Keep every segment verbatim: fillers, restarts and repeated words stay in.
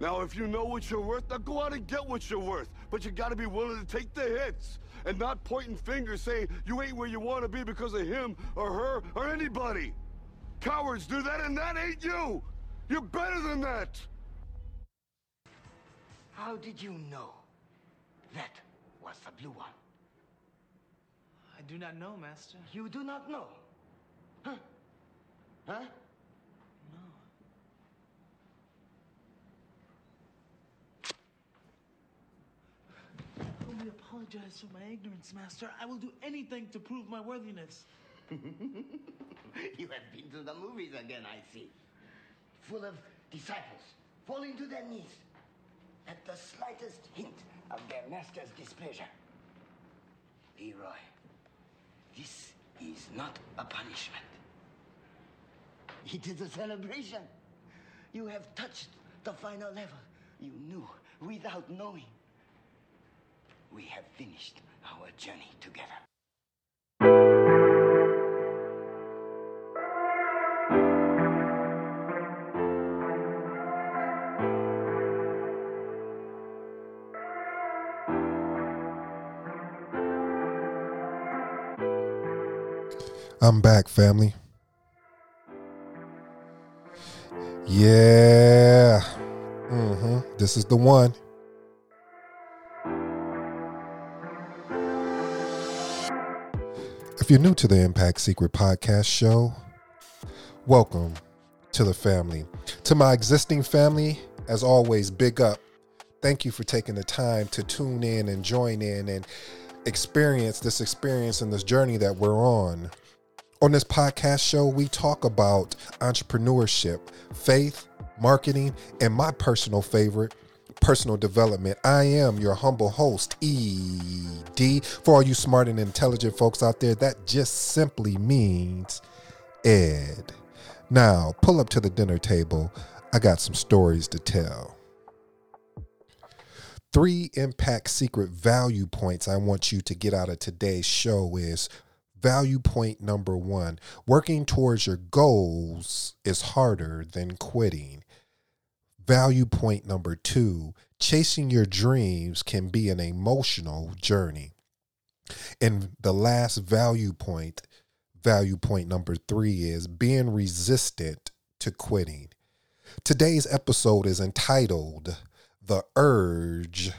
Now, if you know what you're worth, now go out and get what you're worth. But you gotta be willing to take the hits and not pointing fingers saying you ain't where you wanna be because of him or her or anybody. Cowards do that, and that ain't you. You're better than that. How did you know that was the blue one? I do not know, Master. You do not know? Huh? Huh? I apologize for my ignorance, Master. I will do anything to prove my worthiness. You have been to the movies again, I see. Full of disciples falling to their knees at the slightest hint of their master's displeasure. Leroy, this is not a punishment. It is a celebration. You have touched the final level. You knew without knowing. We have finished our journey together. I'm back, family. Yeah. Mm-hmm. This is the one. If you're new to the Impact Secret Podcast Show, welcome to the family. To my existing family, as always, big up. Thank you for taking the time to tune in and join in and experience this experience and this journey that we're on. On this podcast show, we talk about entrepreneurship, faith, marketing, and my personal favorite, personal development. I am your humble host, E D. For all you smart and intelligent folks out there, that just simply means Ed. Now, pull up to the dinner table. I got some stories to tell. Three impact secret value points I want you to get out of today's show is value point number one. Working towards your goals is harder than quitting. Value point number two, chasing your dreams can be an emotional journey. And the last value point, value point number three is being resistant to quitting. Today's episode is entitled The Urge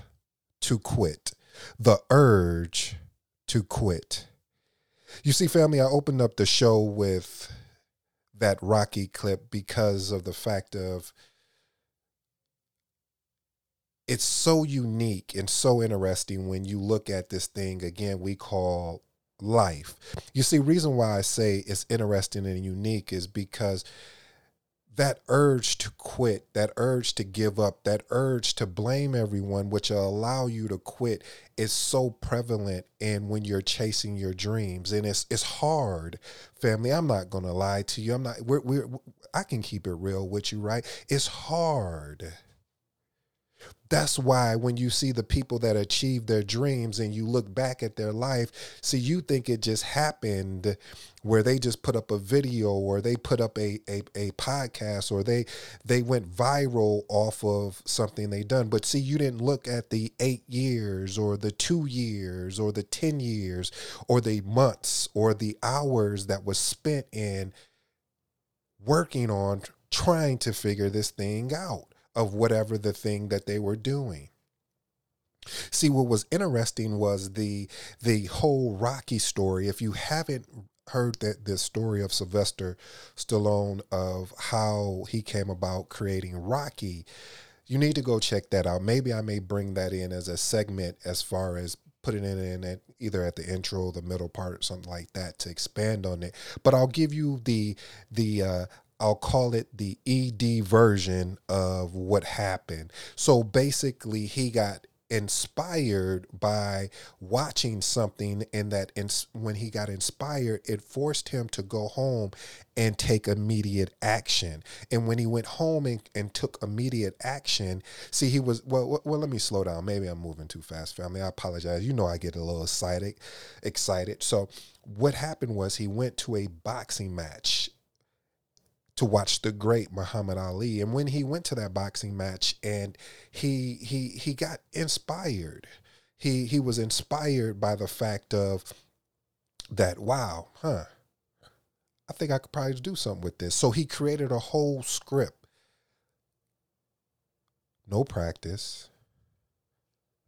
to Quit. The Urge to Quit. You see, family, I opened up the show with that Rocky clip because of the fact of it's so unique and so interesting when you look at this thing, again, we call life. You see, reason why I say it's interesting and unique is because that urge to quit, that urge to give up, that urge to blame everyone, which will allow you to quit, is so prevalent. And when you're chasing your dreams, and it's it's hard, family, I'm not going to lie to you. I'm not, we're, we're, I can keep it real with you, right? It's hard. That's why when you see the people that achieve their dreams and you look back at their life, see, you think it just happened where they just put up a video or they put up a a, a podcast or they they went viral off of something they done. But see, you didn't look at the eight years or the two years or the ten years or the months or the hours that was spent in working on trying to figure this thing out of whatever the thing that they were doing. See, what was interesting was the the whole Rocky story. If you haven't heard that this story of Sylvester Stallone, of how he came about creating Rocky, you need to go check that out. Maybe I may bring that in as a segment as far as putting it in at either at the intro, the middle part, something like that to expand on it. But I'll give you the the uh, I'll call it the E D version of what happened. So basically, he got inspired by watching something, and that ins- when he got inspired, it forced him to go home and take immediate action. And when he went home and, and took immediate action, see, he was, well, well, let me slow down. Maybe I'm moving too fast, family. I apologize. You know, I get a little excited, excited. So what happened was he went to a boxing match to watch the great Muhammad Ali. And when he went to that boxing match, and he he he got inspired. He he was inspired by the fact of that, wow, huh, I think I could probably do something with this. So he created a whole script. No practice.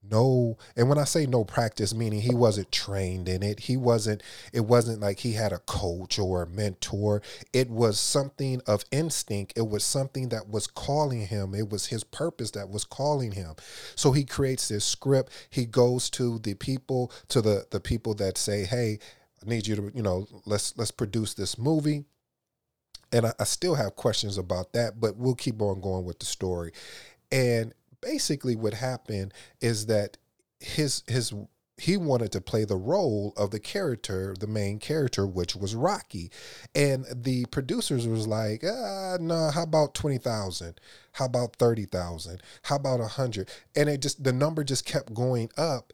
No, and when I say no practice, meaning he wasn't trained in it. He wasn't, it wasn't like he had a coach or a mentor. It was something of instinct. It was something that was calling him. It was his purpose that was calling him. So he creates this script. He goes to the people, to the, the people that say, hey, I need you to, you know, let's, let's produce this movie. And I, I still have questions about that, but we'll keep on going with the story. And basically what happened is that his his he wanted to play the role of the character, the main character, which was Rocky. And the producers was like, ah, no, how about twenty thousand? How about thirty thousand? How about one hundred? And it just, the number just kept going up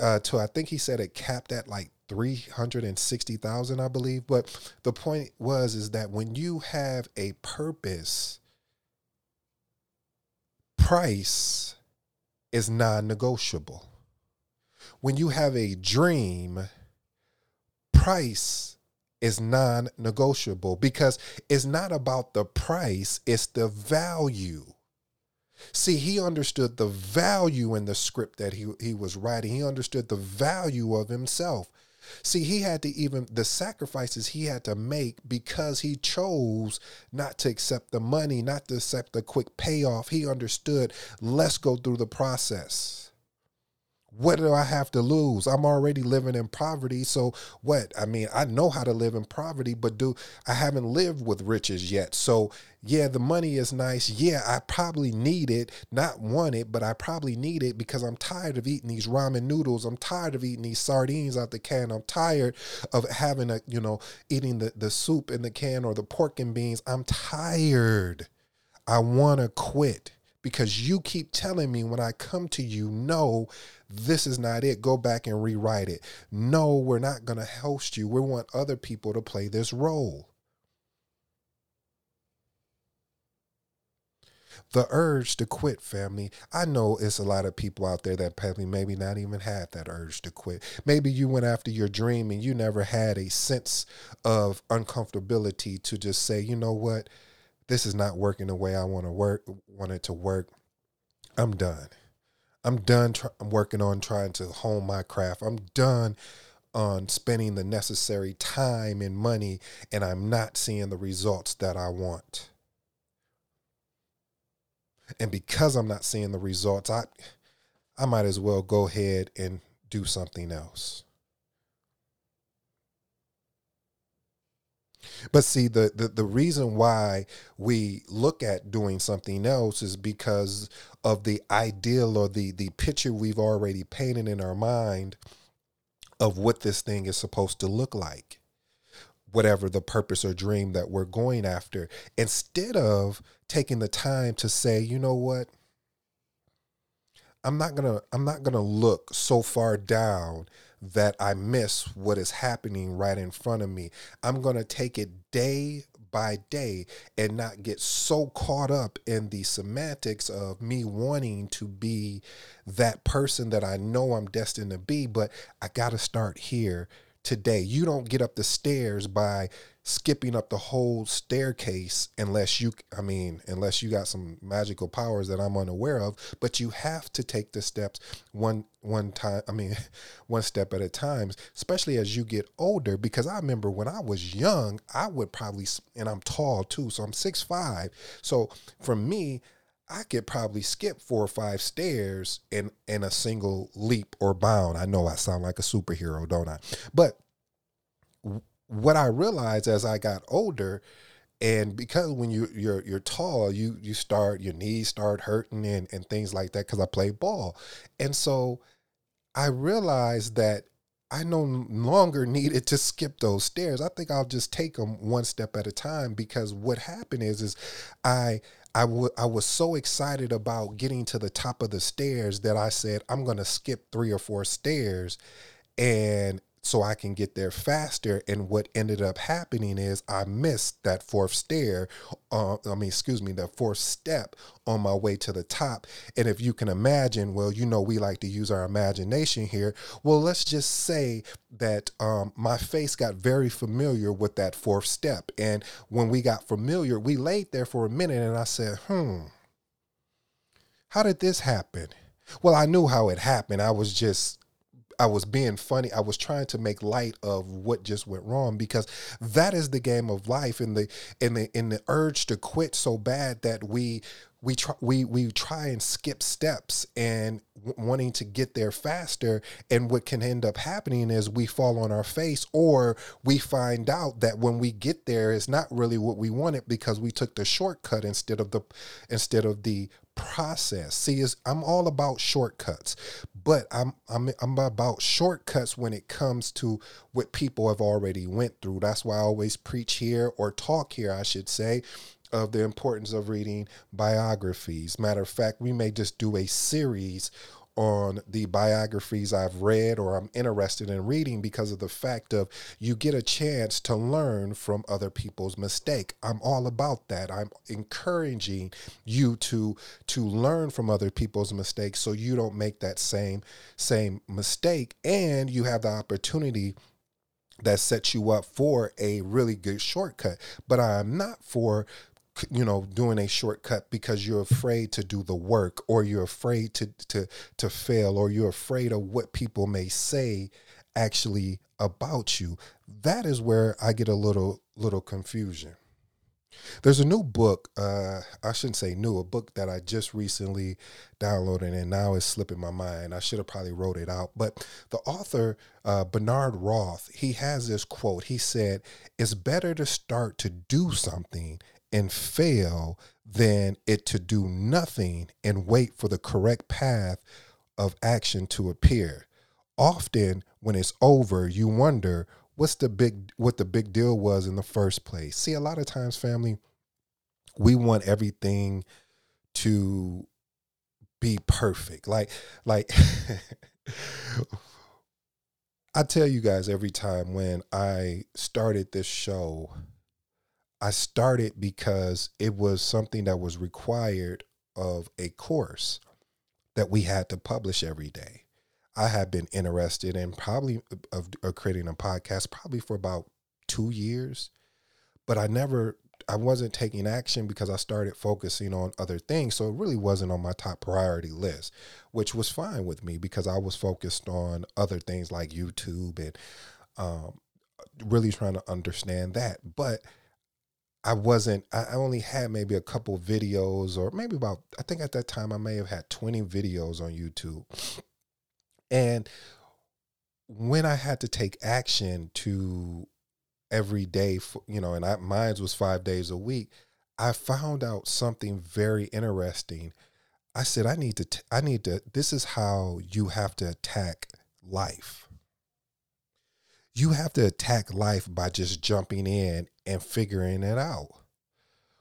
uh, to, I think he said it capped at like three hundred sixty thousand, I believe. But the point was, is that when you have a purpose, price is non-negotiable. When you have a dream, price is non-negotiable, because it's not about the price, it's the value. See, he understood the value in the script that he, he was writing. He understood the value of himself. See, he had to, even the sacrifices he had to make, because he chose not to accept the money, not to accept the quick payoff. He understood, let's go through the process. What do I have to lose? I'm already living in poverty. So what? I mean, I know how to live in poverty, but do I haven't lived with riches yet. So yeah, the money is nice. Yeah, I probably need it, not want it, but I probably need it, because I'm tired of eating these ramen noodles. I'm tired of eating these sardines out the can. I'm tired of having a, you know, eating the, the soup in the can or the pork and beans. I'm tired. I want to quit. Because you keep telling me when I come to you, no, this is not it. Go back and rewrite it. No, we're not going to host you. We want other people to play this role. The urge to quit, family. I know it's a lot of people out there that probably maybe not even had that urge to quit. Maybe you went after your dream and you never had a sense of uncomfortability to just say, you know what? This is not working the way I want to work, want it to work. I'm done. I'm done. Try, I'm working on trying to hone my craft. I'm done on spending the necessary time and money, and I'm not seeing the results that I want. And because I'm not seeing the results, I, I might as well go ahead and do something else. But see, the, the, the reason why we look at doing something else is because of the ideal or the, the picture we've already painted in our mind of what this thing is supposed to look like, whatever the purpose or dream that we're going after, instead of taking the time to say, you know what? I'm not going to I'm not going to look so far down that I miss what is happening right in front of me. I'm going to take it day by day and not get so caught up in the semantics of me wanting to be that person that I know I'm destined to be. But I got to start here today. You don't get up the stairs by skipping up the whole staircase unless you, I mean, unless you got some magical powers that I'm unaware of, but you have to take the steps one, one time. I mean, one step at a time, especially as you get older, because I remember when I was young, I would probably, and I'm tall too. So I'm six five. So for me, I could probably skip four or five stairs in, in a single leap or bound. I know I sound like a superhero, don't I? But what I realized as I got older, and because when you, you're you're tall, you you start, your knees start hurting and, and things like that, because I play ball. And so I realized that I no longer needed to skip those stairs. I think I'll just take them one step at a time, because what happened is, is I I, w- I was so excited about getting to the top of the stairs that I said, I'm going to skip three or four stairs and so I can get there faster. And what ended up happening is I missed that fourth stair. Uh, I mean, excuse me, the fourth step on my way to the top. And if you can imagine, well, you know, we like to use our imagination here. Well, let's just say that um, my face got very familiar with that fourth step. And when we got familiar, we laid there for a minute and I said, hmm, how did this happen? Well, I knew how it happened. I was just I was being funny. I was trying to make light of what just went wrong, because that is the game of life, and the and the and the urge to quit so bad that we we try we we try and skip steps and w- wanting to get there faster. And what can end up happening is we fall on our face, or we find out that when we get there, it's not really what we wanted, because we took the shortcut instead of the instead of the process. See, is I'm all about shortcuts, but I'm I'm I'm about shortcuts when it comes to what people have already went through. That's why I always preach here, or talk here, I should say, of the importance of reading biographies. Matter of fact, we may just do a series on the biographies I've read or I'm interested in reading, because of the fact of you get a chance to learn from other people's mistake. I'm all about that. I'm encouraging you to to learn from other people's mistakes so you don't make that same same mistake, and you have the opportunity that sets you up for a really good shortcut. But I'm not for you know, doing a shortcut because you're afraid to do the work, or you're afraid to, to, to fail, or you're afraid of what people may say actually about you. That is where I get a little, little confusion. There's a new book, uh, I shouldn't say new, a book that I just recently downloaded and now it's slipping my mind. I should have probably wrote it out. But the author, uh, Bernard Roth, he has this quote. He said, "It's better to start to do something and fail than it to do nothing and wait for the correct path of action to appear. Often when it's over, you wonder what's the big, what the big deal was in the first place." See, a lot of times, family, we want everything to be perfect. Like, like I tell you guys every time when I started this show, I started because it was something that was required of a course that we had to publish every day. I have been interested in probably of, of creating a podcast probably for about two years, but I never, I wasn't taking action because I started focusing on other things. So it really wasn't on my top priority list, which was fine with me because I was focused on other things like YouTube and um, really trying to understand that. But I wasn't, I only had maybe a couple videos, or maybe about, I think at that time I may have had twenty videos on YouTube. And when I had to take action to every day, for, you know, and I, mine was five days a week, I found out something very interesting. I said, I need to, t- I need to, this is how you have to attack life. You have to attack life by just jumping in and figuring it out.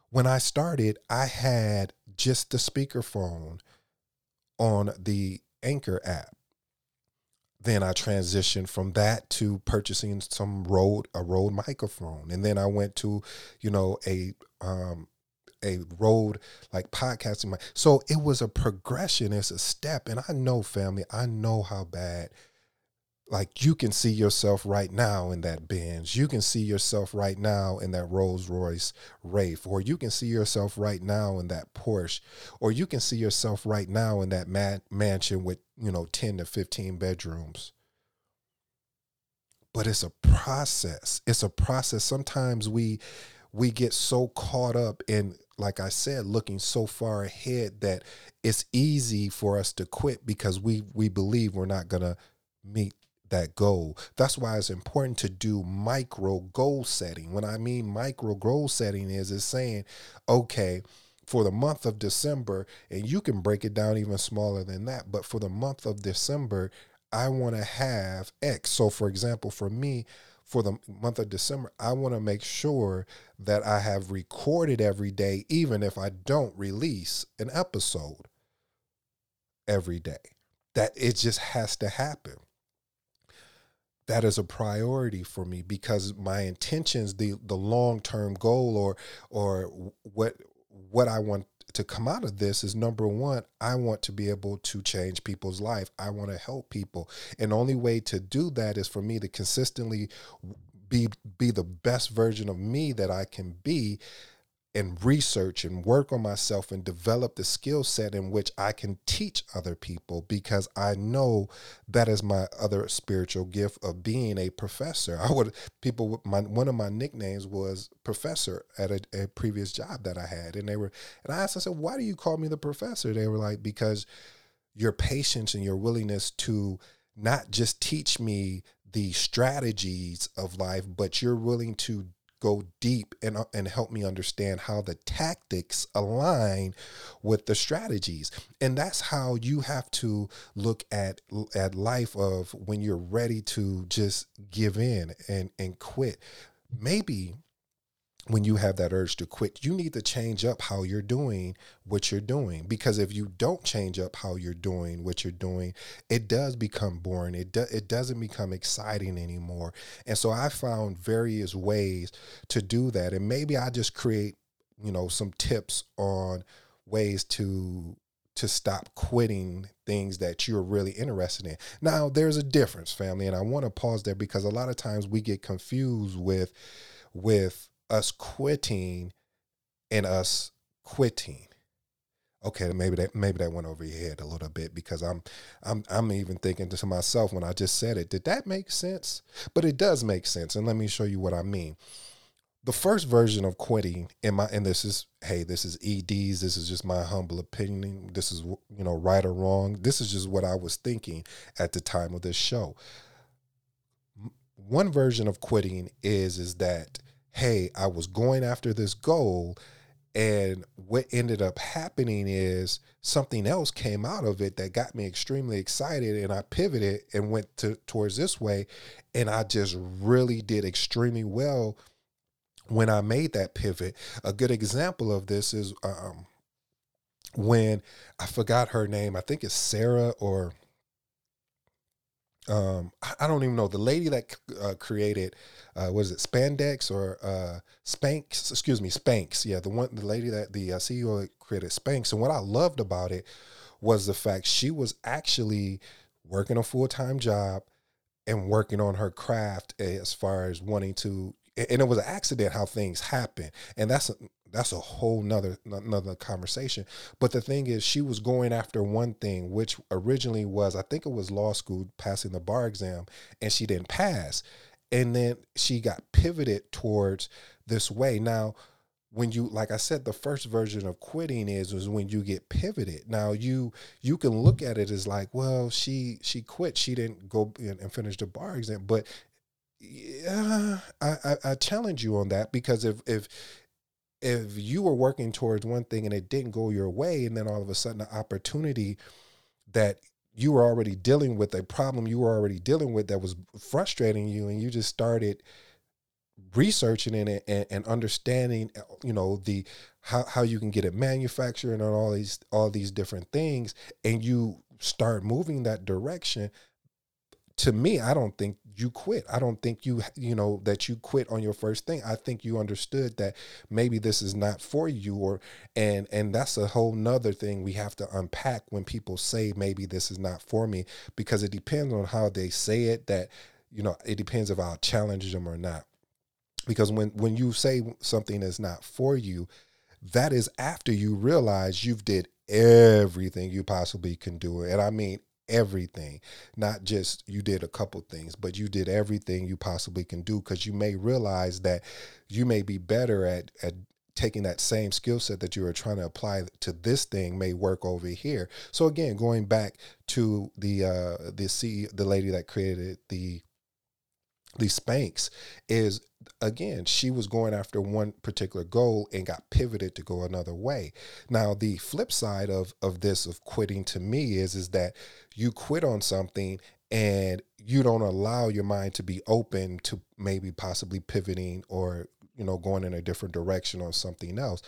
When I started, I had just the speakerphone on the Anchor app. Then I transitioned from that to purchasing some Rode, a Rode microphone. And then I went to, you know, a, um, a Rode like podcasting mic. So it was a progression. It's a step. And I know, family, I know how bad. Like, you can see yourself right now in that Benz. You can see yourself right now in that Rolls Royce Wraith, or you can see yourself right now in that Porsche, or you can see yourself right now in that man- mansion with, you know, ten to fifteen bedrooms. But it's a process. It's a process. Sometimes we, we get so caught up in like I said, looking so far ahead that it's easy for us to quit because we we believe we're not going to meet that goal. That's why it's important to do micro goal setting. When I mean micro goal setting is, is saying, okay, for the month of December, and you can break it down even smaller than that, but for the month of December, I want to have X. So for example, for me, for the month of December, I want to make sure that I have recorded every day, even if I don't release an episode every day. That it just has to happen. That is a priority for me because my intentions, the the long-term goal or or what what I want to come out of this is, number one, I want to be able to change people's life. I want to help people. And the only way to do that is for me to consistently be, be the best version of me that I can be and research and work on myself and develop the skill set in which I can teach other people, because I know that is my other spiritual gift of being a professor. I would people, my, one of my nicknames was professor at a, a previous job that I had. And they were, and I asked, I said, why do you call me the professor? They were like, because your patience and your willingness to not just teach me the strategies of life, but you're willing to go deep and and help me understand how the tactics align with the strategies. And that's how you have to look at at life, of when you're ready to just give in and and quit. Maybe when you have that urge to quit, you need to change up how you're doing what you're doing, because if you don't change up how you're doing what you're doing, it does become boring. It do, it doesn't become exciting anymore. And so I found various ways to do that. And maybe I just create, you know, some tips on ways to to stop quitting things that you're really interested in. Now, there's a difference, family. And I want to pause there because a lot of times we get confused with with us quitting and us quitting. Okay, maybe that maybe that went over your head a little bit, because I'm I'm I'm even thinking to myself when I just said it, did that make sense? But it does make sense, and let me show you what I mean. The first version of quitting, in my and this is hey, this is E D's, this is just my humble opinion. This is, you know, right or wrong. This is just what I was thinking at the time of this show. One version of quitting is is that, hey, I was going after this goal, and what ended up happening is something else came out of it that got me extremely excited, and I pivoted and went to, towards this way, and I just really did extremely well when I made that pivot. A good example of this is um, when I forgot her name. I think it's Sarah or Um, I don't even know, the lady that uh, created, uh, what is it, Spandex or uh, Spanx, excuse me, Spanx. Yeah, the one, the lady that the uh, C E O created Spanx. And what I loved about it was the fact she was actually working a full-time job and working on her craft as far as wanting to, and it was an accident how things happen. And that's a, that's a whole nother, another conversation. But the thing is, she was going after one thing, which originally was, I think it was law school, passing the bar exam, and she didn't pass. And then she got pivoted towards this way. Now, when you, like I said, the first version of quitting is, is when you get pivoted. Now you, you can look at it as like, well, she, she quit. She didn't go and finish the bar exam. But yeah, I, I, I challenge you on that, because if, if, If you were working towards one thing and it didn't go your way, and then all of a sudden the opportunity that you were already dealing with, a problem you were already dealing with that was frustrating you, and you just started researching in it and, and understanding, you know, the how, how you can get it manufactured and all these all these different things, and you start moving that direction. To me, I don't think you quit. I don't think you, you know, that you quit on your first thing. I think you understood that maybe this is not for you, or, and, and that's a whole nother thing we have to unpack when people say, maybe this is not for me, because it depends on how they say it, that, you know, it depends if I'll challenge them or not. Because when, when you say something that's not for you, that is after you realize you've did everything you possibly can do. And I mean, everything, not just you did a couple things, but you did everything you possibly can do, because you may realize that you may be better at, at taking that same skill set that you were trying to apply to this thing may work over here. So again, going back to the uh, the C E O, the lady that created the the Spanx, is again, she was going after one particular goal and got pivoted to go another way. Now, the flip side of of this of quitting to me is is that you quit on something and you don't allow your mind to be open to maybe possibly pivoting or, you know, going in a different direction on something else.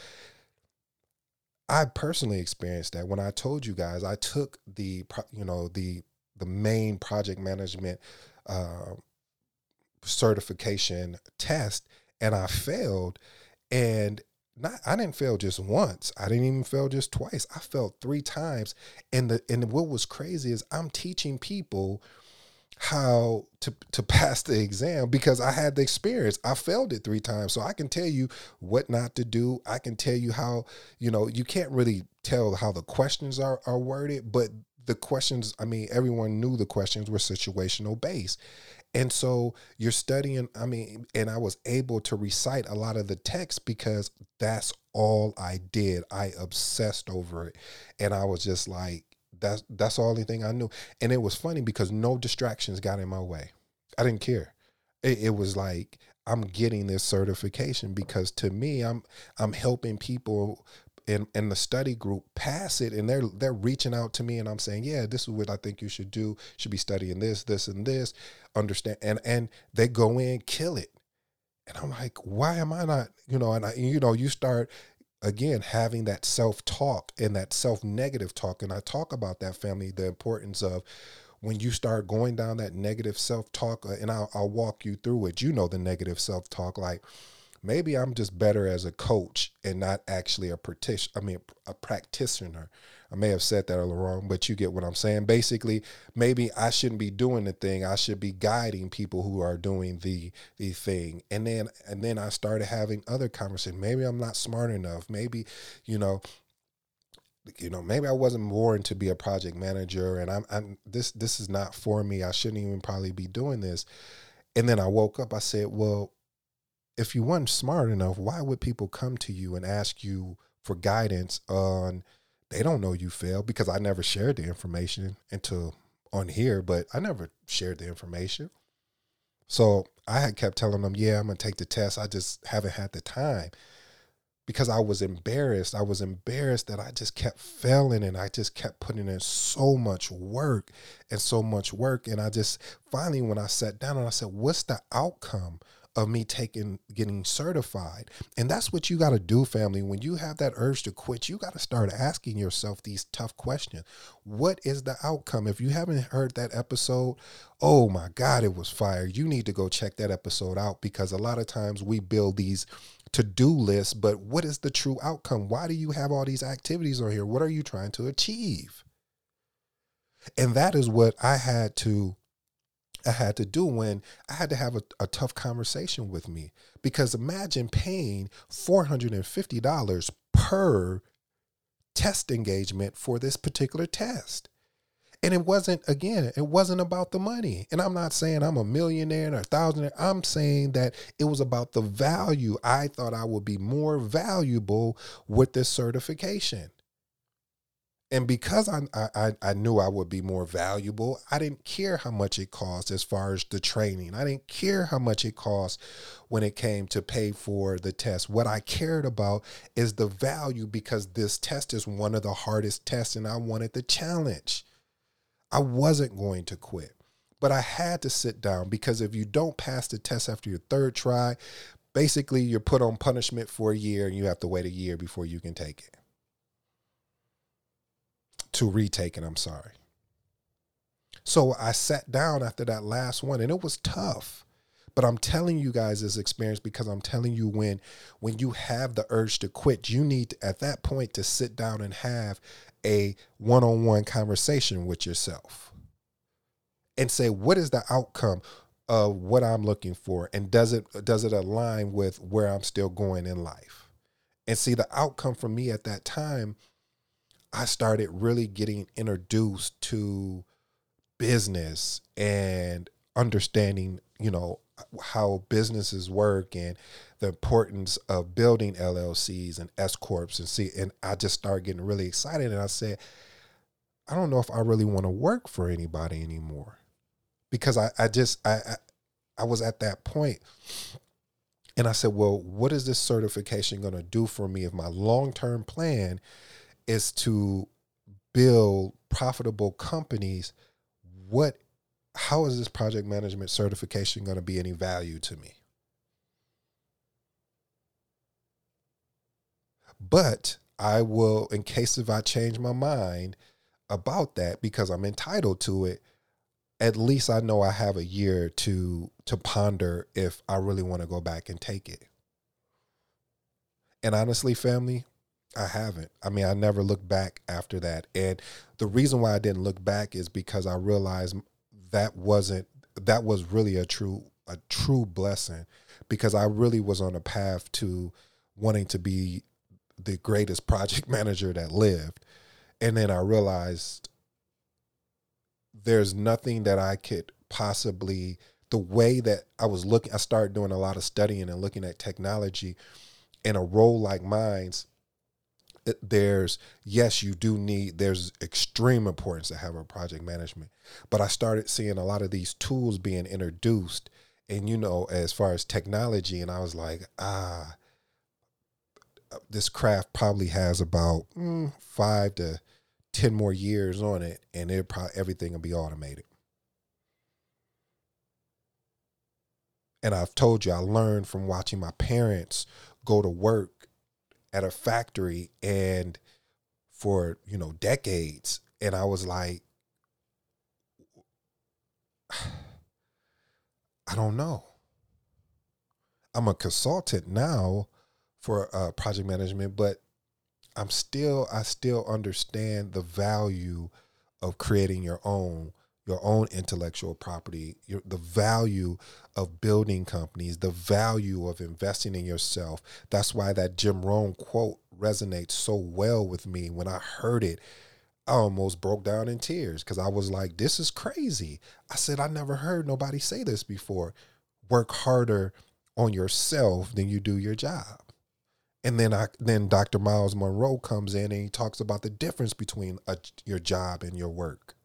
I personally experienced that when I told you guys I took the, you know, the the main project management uh, certification test, and I failed. And not I didn't fail just once. I didn't even fail just twice. I failed three times. And the and what was crazy is I'm teaching people how to to pass the exam because I had the experience. I failed it three times. So I can tell you what not to do. I can tell you how, you know, you can't really tell how the questions are, are worded, but the questions, I mean, everyone knew the questions were situational based. And so you're studying, I mean, and I was able to recite a lot of the text because that's all I did. I obsessed over it. And I was just like, That's that's the only thing I knew. And it was funny because no distractions got in my way. I didn't care. It, it was like, I'm getting this certification because to me, I'm I'm helping people in, in the study group pass it, and they're they're reaching out to me and I'm saying, yeah, this is what I think you should do. Should be studying this, this, and this. Understand, and and they go in, kill it. And I'm like, why am I not, you know, and I you know, you start again, having that self-talk and that self-negative talk. And I talk about that, family, the importance of when you start going down that negative self-talk, and I'll, I'll walk you through it. You know, the negative self-talk, like maybe I'm just better as a coach and not actually a practitioner. I mean, a practitioner. I may have said that all wrong, but you get what I'm saying. Basically, maybe I shouldn't be doing the thing. I should be guiding people who are doing the the thing. And then and then I started having other conversations. Maybe I'm not smart enough. Maybe, you know, you know, maybe I wasn't born to be a project manager, and I'm I'm this this is not for me. I shouldn't even probably be doing this. And then I woke up. I said, well, if you weren't smart enough, why would people come to you and ask you for guidance on? They don't know you failed because I never shared the information until on here, but I never shared the information. So I had kept telling them, yeah, I'm going to take the test. I just haven't had the time because I was embarrassed. I was embarrassed that I just kept failing and I just kept putting in so much work and so much work. And I just finally, when I sat down and I said, what's the outcome of me taking, getting certified? And that's what you got to do, family. When you have that urge to quit, you got to start asking yourself these tough questions. What is the outcome? If you haven't heard that episode, oh my God, it was fire. You need to go check that episode out because a lot of times we build these to-do lists, but what is the true outcome? Why do you have all these activities on here? What are you trying to achieve? And that is what I had to I had to do when I had to have a, a tough conversation with me, because imagine paying four hundred fifty dollars per test engagement for this particular test. And it wasn't, again, it wasn't about the money. And I'm not saying I'm a millionaire or a thousandaire. I'm saying that it was about the value. I thought I would be more valuable with this certification. And because I, I I knew I would be more valuable, I didn't care how much it cost as far as the training. I didn't care how much it cost when it came to pay for the test. What I cared about is the value, because this test is one of the hardest tests and I wanted the challenge. I wasn't going to quit, but I had to sit down, because if you don't pass the test after your third try, basically you're put on punishment for a year and you have to wait a year before you can take it. To retake it, I'm sorry. So I sat down after that last one, and it was tough. But I'm telling you guys this experience because I'm telling you when when you have the urge to quit, you need to, at that point, to sit down and have a one-on-one conversation with yourself and say, what is the outcome of what I'm looking for? And does it does it align with where I'm still going in life? And see, the outcome for me at that time, I started really getting introduced to business and understanding, you know, how businesses work and the importance of building L L Cs and S corps and see, and I just started getting really excited. And I said, I don't know if I really want to work for anybody anymore, because I, I just, I, I, I was at that point. And I said, well, what is this certification going to do for me if my long-term plan is to build profitable companies? What, how is this project management certification going to be any value to me? But I will, in case if I change my mind about that, because I'm entitled to it, at least I know I have a year to to ponder if I really want to go back and take it. And honestly, family, I haven't. I mean, I never looked back after that. And the reason why I didn't look back is because I realized that wasn't, that was really a true, a true blessing, because I really was on a path to wanting to be the greatest project manager that lived. And then I realized there's nothing that I could possibly, the way that I was looking, I started doing a lot of studying and looking at technology in a role like mine's. There's, yes, you do need, there's extreme importance to have a project management, but I started seeing a lot of these tools being introduced and, you know, as far as technology. And I was like, ah, this craft probably has about mm, five to ten more years on it, and it probably everything will be automated. And I've told you, I learned from watching my parents go to work at a factory and for, you know, decades. And I was like, I don't know. I'm a consultant now for uh, project management, but I'm still, I still understand the value of creating your own, your own intellectual property, your, the value of building companies, the value of investing in yourself. That's why that Jim Rohn quote resonates so well with me. When I heard it, I almost broke down in tears because I was like, this is crazy. I said, I never heard nobody say this before. Work harder on yourself than you do your job. And then I, then Doctor Miles Monroe comes in and he talks about the difference between a, your job and your work.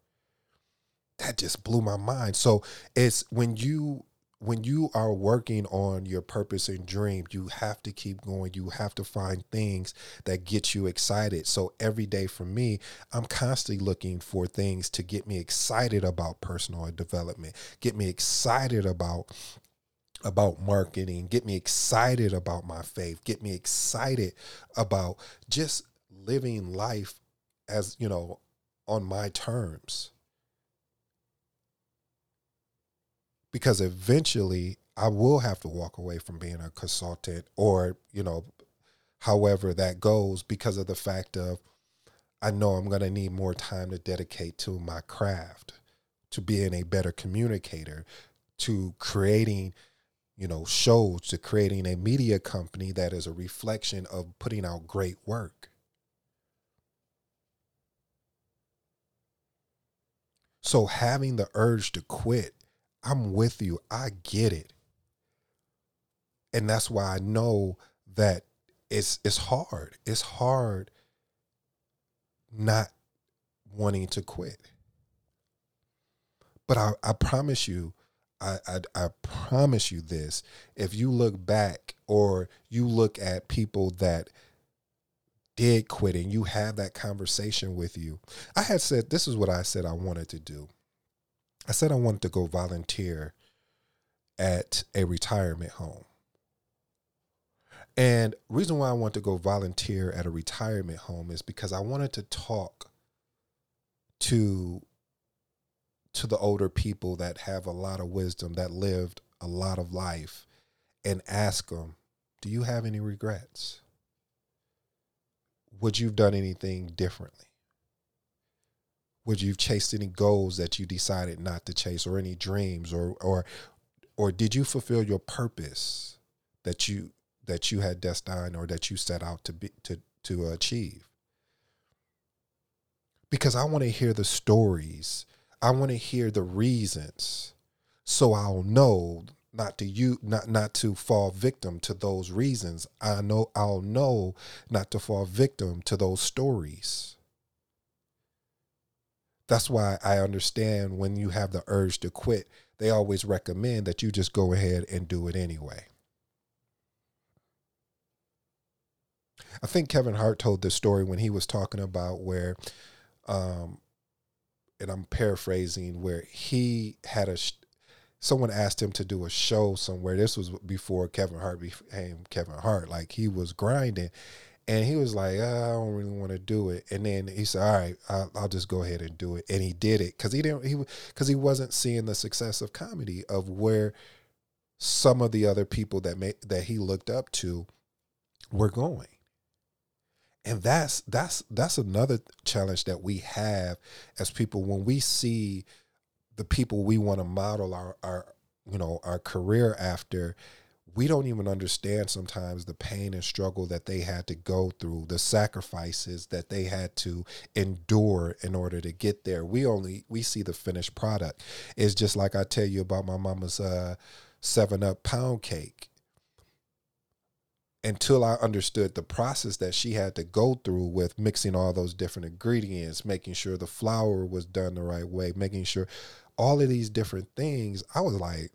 That just blew my mind. So it's when you, when you are working on your purpose and dream, you have to keep going. You have to find things that get you excited. So every day for me, I'm constantly looking for things to get me excited about personal development, get me excited about about marketing, get me excited about my faith, get me excited about just living life as, you know, on my terms. Because eventually I will have to walk away from being a consultant or, you know, however that goes, because of the fact of, I know I'm going to need more time to dedicate to my craft, to being a better communicator, to creating, you know, shows, to creating a media company that is a reflection of putting out great work. So having the urge to quit, I'm with you. I get it. And that's why I know that it's it's hard. It's hard not wanting to quit. But I, I promise you, I, I I promise you this, if you look back or you look at people that did quit and you have that conversation with you, I had said, this is what I said I wanted to do. I said I wanted to go volunteer at a retirement home. And reason why I wanted to go volunteer at a retirement home is because I wanted to talk to to the older people that have a lot of wisdom, that lived a lot of life, and ask them, do you have any regrets? Would you've done anything differently? Would you've chased any goals that you decided not to chase, or any dreams, or, or, or did you fulfill your purpose that you, that you had destined or that you set out to be, to, to achieve? Because I want to hear the stories, I want to hear the reasons, so I'll know not to you, not, not to fall victim to those reasons. I know I'll know not to fall victim to those stories. That's why I understand when you have the urge to quit, they always recommend that you just go ahead and do it anyway. I think Kevin Hart told this story when he was talking about where, um, and I'm paraphrasing, where he had a, someone asked him to do a show somewhere. This was before Kevin Hart became Kevin Hart. Like, he was grinding. And he was like, oh, I don't really want to do it. And then he said, all right, I'll, I'll just go ahead and do it. And he did it because he didn't. He because he wasn't seeing the success of comedy, of where some of the other people that may, that he looked up to were going. And that's that's that's another challenge that we have as people when we see the people we want to model our, our you know our career after. We don't even understand sometimes the pain and struggle that they had to go through, the sacrifices that they had to endure in order to get there. We only, we see the finished product. It's just like I tell you about my mama's uh, seven up pound cake. Until I understood the process that she had to go through with mixing all those different ingredients, making sure the flour was done the right way, making sure all of these different things, I was like,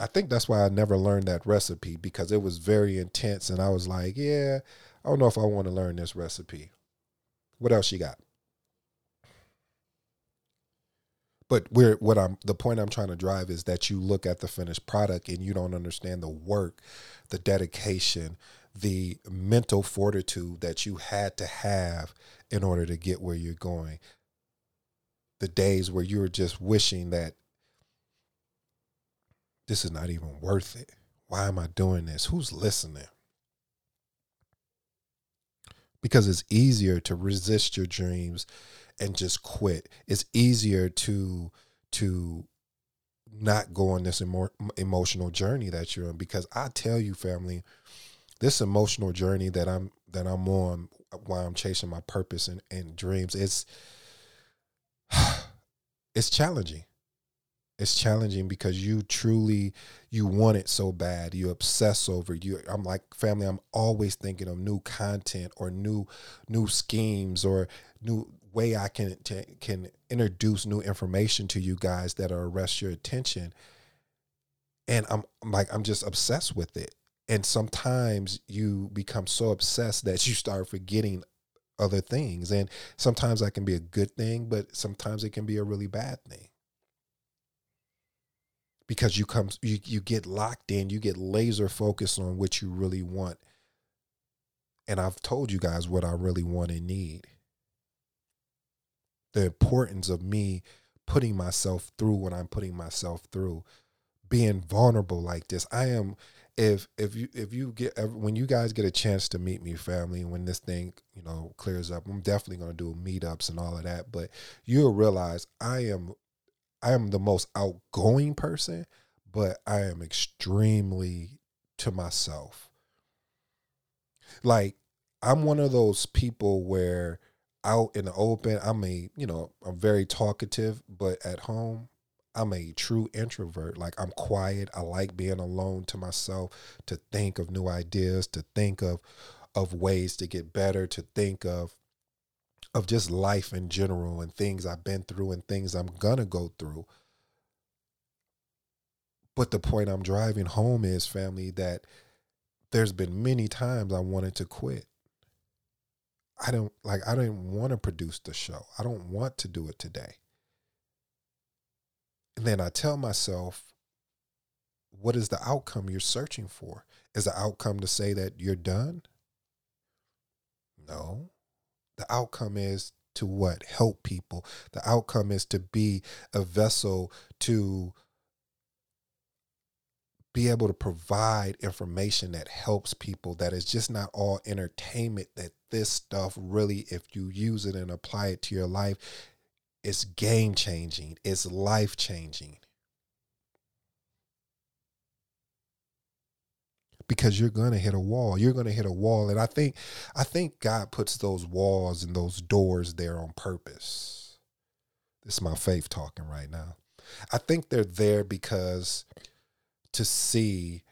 I think that's why I never learned that recipe, because it was very intense. And I was like, yeah, I don't know if I want to learn this recipe. What else you got? But we're, what I'm, the point I'm trying to drive is that you look at the finished product and you don't understand the work, the dedication, the mental fortitude that you had to have in order to get where you're going. The days where you were just wishing that, this is not even worth it. Why am I doing this? Who's listening? Because it's easier to resist your dreams and just quit. It's easier to to not go on this emo- emotional journey that you're on. Because I tell you, family, this emotional journey that I'm that I'm on while I'm chasing my purpose and, and dreams, it's it's challenging. It's challenging because you truly, you want it so bad. You obsess over you. I'm like, family, I'm always thinking of new content or new, new schemes or new way I can, t- can introduce new information to you guys that'll arrest your attention. And I'm, I'm like, I'm just obsessed with it. And sometimes you become so obsessed that you start forgetting other things. And sometimes that can be a good thing, but sometimes it can be a really bad thing. Because you come, you, you get locked in, you get laser focused on what you really want. And I've told you guys what I really want and need. The importance of me putting myself through what I'm putting myself through, being vulnerable like this. I am, if if you if you get when you guys get a chance to meet me, family, and when this thing you know clears up, I'm definitely gonna do meetups and all of that. But you'll realize I am. I am the most outgoing person, but I am extremely to myself. Like, I'm one of those people where out in the open, I'm a, you know, I'm very talkative, but at home, I'm a true introvert. Like, I'm quiet. I like being alone to myself, to think of new ideas, to think of, of ways to get better, to think of, of just life in general and things I've been through and things I'm going to go through. But the point I'm driving home is, family, that there's been many times I wanted to quit. I don't like, I didn't want to produce the show. I don't want to do it today. And then I tell myself, what is the outcome you're searching for? Is the outcome to say that you're done? No. The outcome is to what? Help people. The outcome is to be a vessel to be able to provide information that helps people, that is just not all entertainment, that this stuff really, if you use it and apply it to your life, it's game changing. It's life changing. Because you're going to hit a wall. You're going to hit a wall. And I think I think God puts those walls and those doors there on purpose. This is my faith talking right now. I think they're there because to see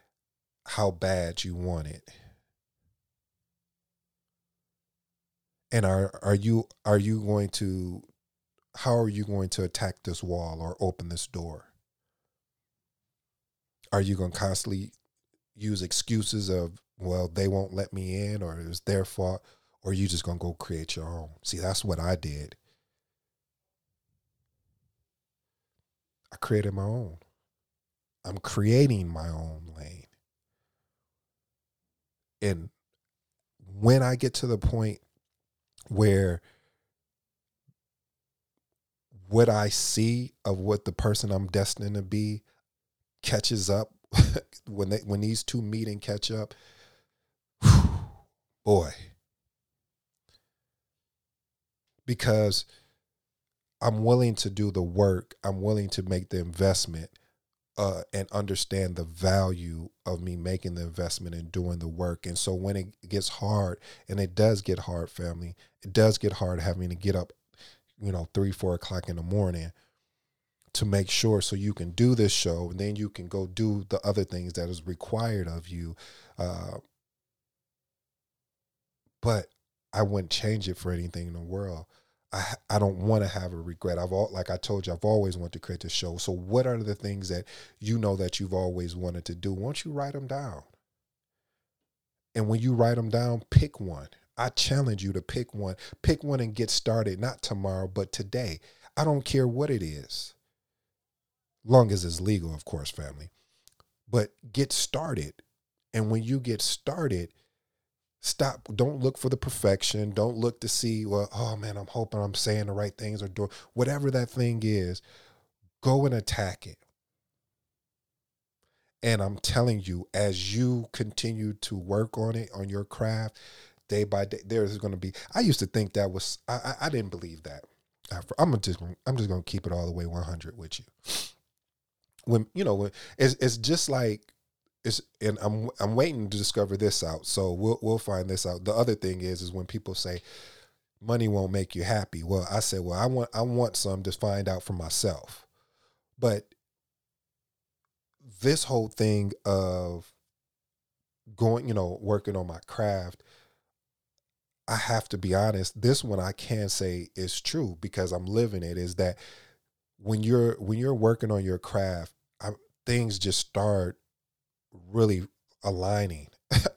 how bad you want it. And are are you are you going to how are you going to attack this wall or open this door? Are you going to constantly use excuses of, well, they won't let me in, or it was their fault, or you just going to go create your own? See, that's what I did. I created my own. I'm creating my own lane. And when I get to the point where what I see of what the person I'm destined to be catches up, when they, when these two meet and catch up, whew, boy, because I'm willing to do the work. I'm willing to make the investment uh, and understand the value of me making the investment and doing the work. And so when it gets hard, and it does get hard, family, it does get hard having to get up, you know, three, four o'clock in the morning to make sure so you can do this show, and then you can go do the other things that is required of you. Uh, but I wouldn't change it for anything in the world. I I don't want to have a regret. I've all, like I told you, I've always wanted to create this show. So what are the things that you know that you've always wanted to do? Why don't you write them down? And when you write them down, pick one. I challenge you to pick one. Pick one and get started, not tomorrow, but today. I don't care what it is. Long as it's legal, of course, family. But get started. And when you get started, stop. Don't look for the perfection. Don't look to see, well, oh man, I'm hoping I'm saying the right things or doing whatever that thing is. Go and attack it. And I'm telling you, as you continue to work on it, on your craft, day by day, there's going to be, I used to think that was, I, I, I didn't believe that. I'm just, I'm just going to keep it all the way one hundred with you. When, you know, when it's, it's just like, It's, and I'm I'm waiting to discover this out. So we'll we'll find this out. The other thing is is when people say money won't make you happy. Well, I said, well, I want I want some to find out for myself. But this whole thing of going, you know, working on my craft, I have to be honest. This one I can say is true because I'm living it. Is that when you're when you're working on your craft, I, things just start really aligning.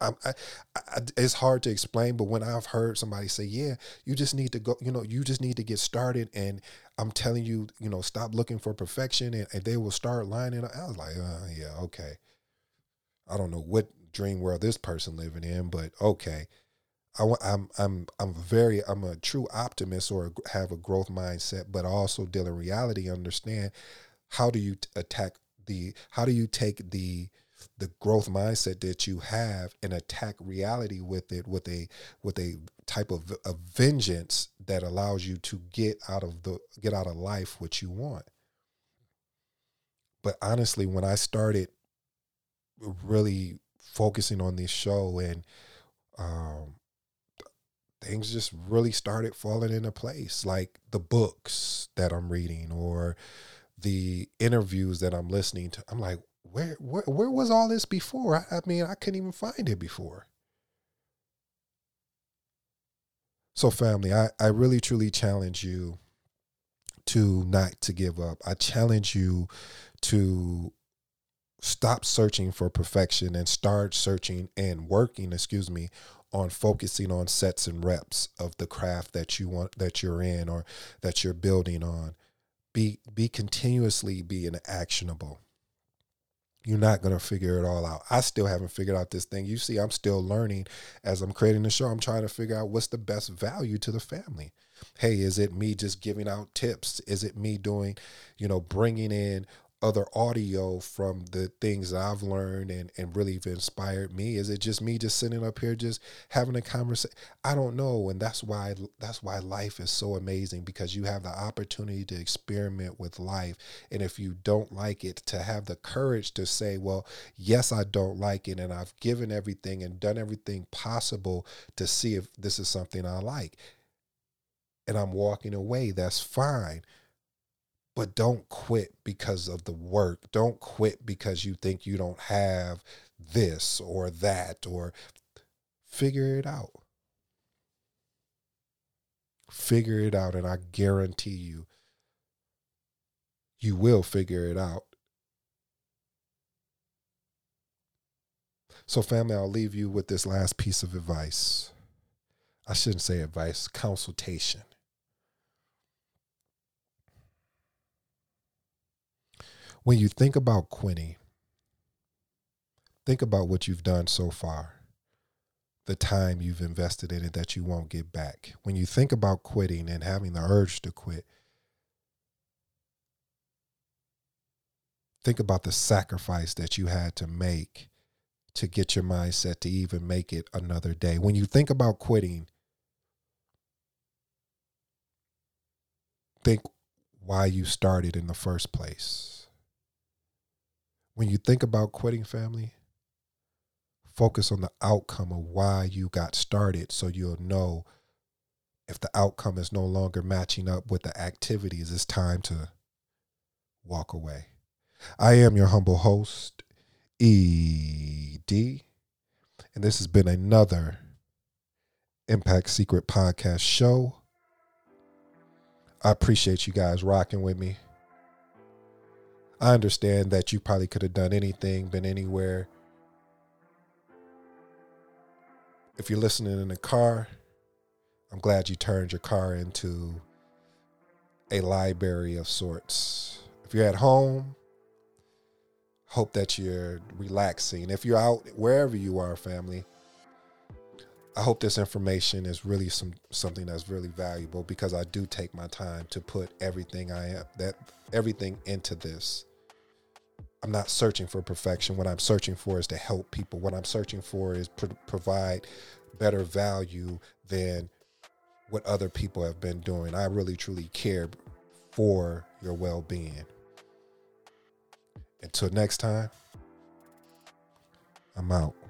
I, I, I, it's hard to explain, but when I've heard somebody say, yeah, you just need to go, you know, you just need to get started. And I'm telling you, you know, stop looking for perfection and, and they will start lining up. I was like, uh, yeah, okay. I don't know what dream world this person living in, but okay. I, I'm, I'm, I'm very, I'm a true optimist or have a growth mindset, but also deal in reality, understand how do you attack the, how do you take the, the growth mindset that you have and attack reality with it, with a, with a type of, of vengeance that allows you to get out of the, get out of life what you want. But honestly, when I started really focusing on this show and, um, things just really started falling into place, like the books that I'm reading or the interviews that I'm listening to, I'm like, Where, where where was all this before? I, I mean, I couldn't even find it before. So family, I, I really, truly challenge you to not to give up. I challenge you to stop searching for perfection and start searching and working, excuse me, on focusing on sets and reps of the craft that you want, that you're in or that you're building on. Be, be continuously being actionable. You're not going to figure it all out. I still haven't figured out this thing. You see, I'm still learning as I'm creating the show. I'm trying to figure out what's the best value to the family. Hey, is it me just giving out tips? Is it me doing, you know, bringing in other audio from the things that I've learned and, and really inspired me? Is it just me just sitting up here, just having a conversation? I don't know. And that's why, that's why life is so amazing, because you have the opportunity to experiment with life. And if you don't like it, to have the courage to say, well, yes, I don't like it. And I've given everything and done everything possible to see if this is something I like. And I'm walking away. That's fine. But don't quit because of the work. Don't quit because you think you don't have this or that, or figure it out. Figure it out. And I guarantee you, you will figure it out. So family, I'll leave you with this last piece of advice. I shouldn't say advice, consultation. When you think about quitting, think about what you've done so far, the time you've invested in it that you won't get back. When you think about quitting and having the urge to quit, think about the sacrifice that you had to make to get your mindset to even make it another day. When you think about quitting, think why you started in the first place. When you think about quitting, family, focus on the outcome of why you got started, so you'll know if the outcome is no longer matching up with the activities, it's time to walk away. I am your humble host, E D, and this has been another Impact Secret Podcast Show. I appreciate you guys rocking with me. I understand that you probably could have done anything, been anywhere. If you're listening in a car, I'm glad you turned your car into a library of sorts. If you're at home, hope that you're relaxing. If you're out, wherever you are, family, I hope this information is really some something that's really valuable, because I do take my time to put everything I am that everything into this. I'm not searching for perfection. What I'm searching for is to help people. What I'm searching for is pro- provide better value than what other people have been doing. I really, truly care for your well-being. Until next time, I'm out.